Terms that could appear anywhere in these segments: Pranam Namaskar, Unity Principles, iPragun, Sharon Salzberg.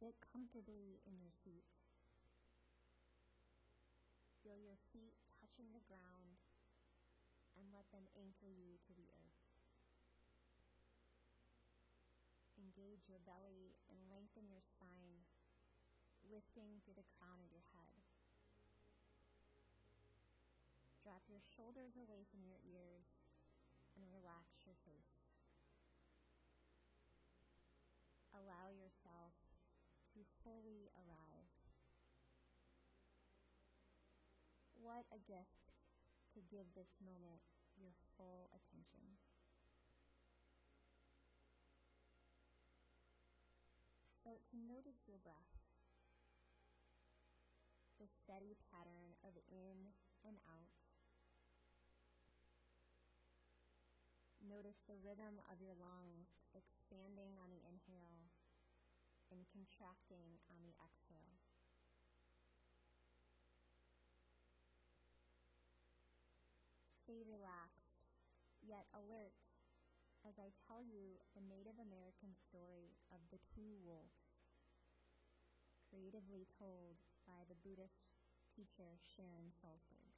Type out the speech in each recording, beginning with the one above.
Sit comfortably in your seat. Feel your feet touching the ground and let them anchor you to the earth. Engage your belly and lengthen your spine, lifting through the crown of your head. Drop your shoulders away from your ears and relax your face. Allow yourself to fully arrive. What a gift to give this moment your full attention. Start to notice your breath, the steady pattern of in and out. Notice the rhythm of your lungs expanding on the inhale and contracting on the exhale. Stay relaxed, yet alert, as I tell you the Native American story of the two wolves, creatively told by the Buddhist teacher Sharon Salzberg.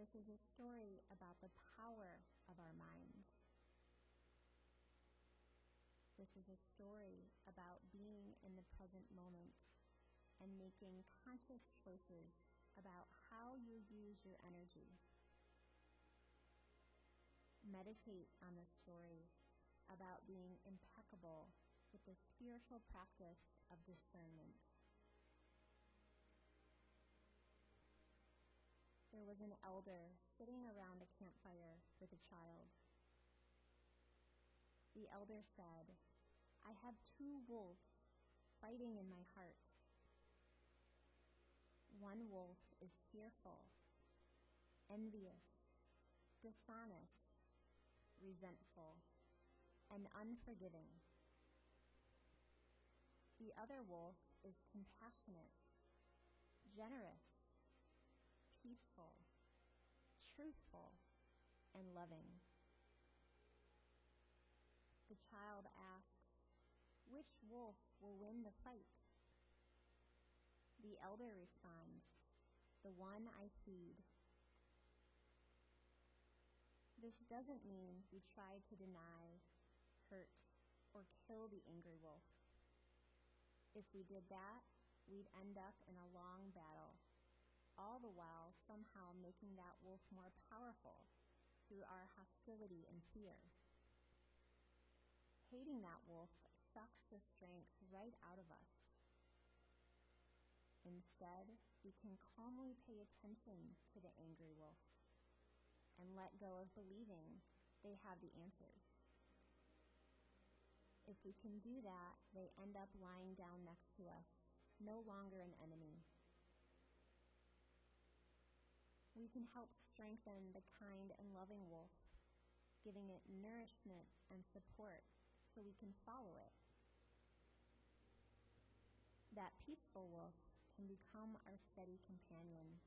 This is a story about the power of our minds. This is a story about being in the present moment and making conscious choices about how you use your energy. Meditate on this story about being impeccable with the spiritual practice of discernment. There was an elder sitting around a campfire with a child. The elder said, "I have two wolves fighting in my heart. One wolf is fearful, envious, dishonest, resentful, and unforgiving. The other wolf is compassionate, generous, peaceful, truthful, and loving." The child asks, "Which wolf will win the fight?" The elder responds, "The one I feed." This doesn't mean we try to deny, hurt, or kill the angry wolf. If we did that, we'd end up in a long battle, all the while somehow making that wolf more powerful through our hostility and fear. Hating that wolf sucks the strength right out of us. Instead, we can calmly pay attention to the angry wolf and let go of believing they have the answers. If we can do that, they end up lying down next to us, no longer an enemy. We can help strengthen the kind and loving wolf, giving it nourishment and support so we can follow it. That peaceful wolf can become our steady companion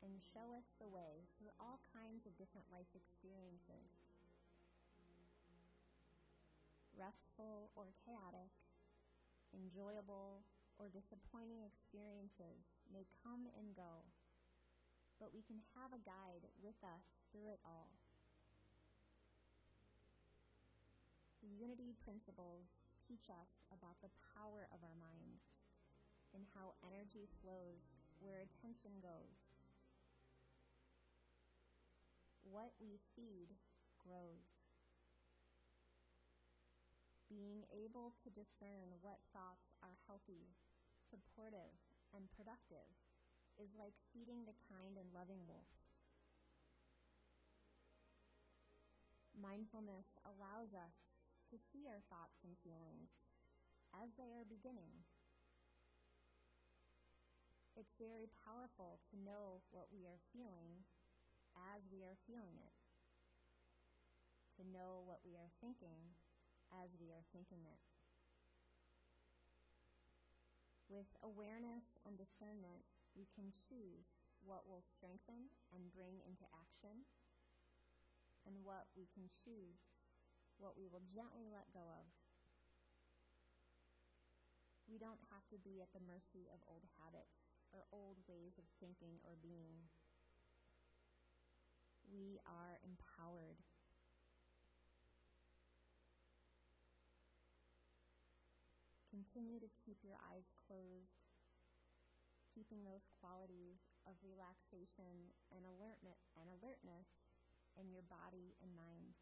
and show us the way through all kinds of different life experiences. Restful or chaotic, enjoyable or disappointing experiences may come and go, but we can have a guide with us through it all. The Unity Principles teach us about the power of our minds and how energy flows where attention goes. What we feed grows. Being able to discern what thoughts are healthy, supportive, and productive is like feeding the kind and loving wolf. Mindfulness allows us to see our thoughts and feelings as they are beginning. It's very powerful to know what we are feeling as we are feeling it, to know what we are thinking as we are thinking it. With awareness and discernment, we can choose what will strengthen and bring into action, and what we will gently let go of We don't have to be at the mercy of old habits or old ways of thinking or being. We are empowered. Continue to keep your eyes closed, keeping those qualities of relaxation and alertness in your body and mind.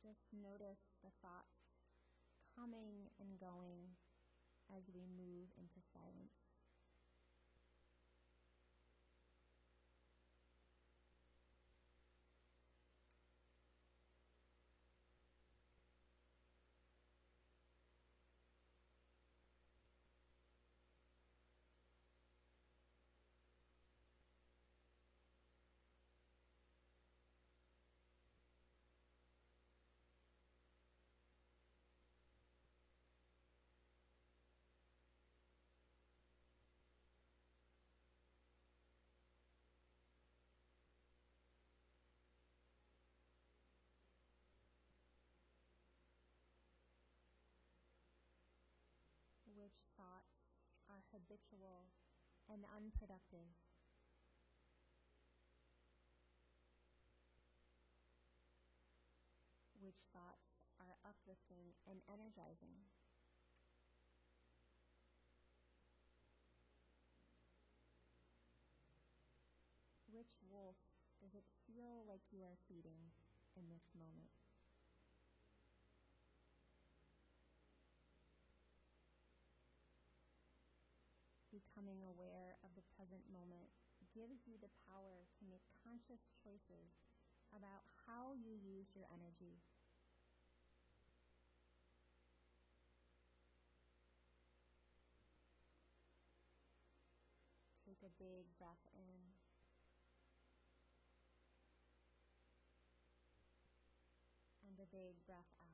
Just notice the thoughts coming and going as we move into silence. Which thoughts are habitual and unproductive. Which thoughts are uplifting and energizing. Which wolf does it feel like you are feeding in this moment? Becoming aware of the present moment gives you the power to make conscious choices about how you use your energy. Take a big breath in. And a big breath out.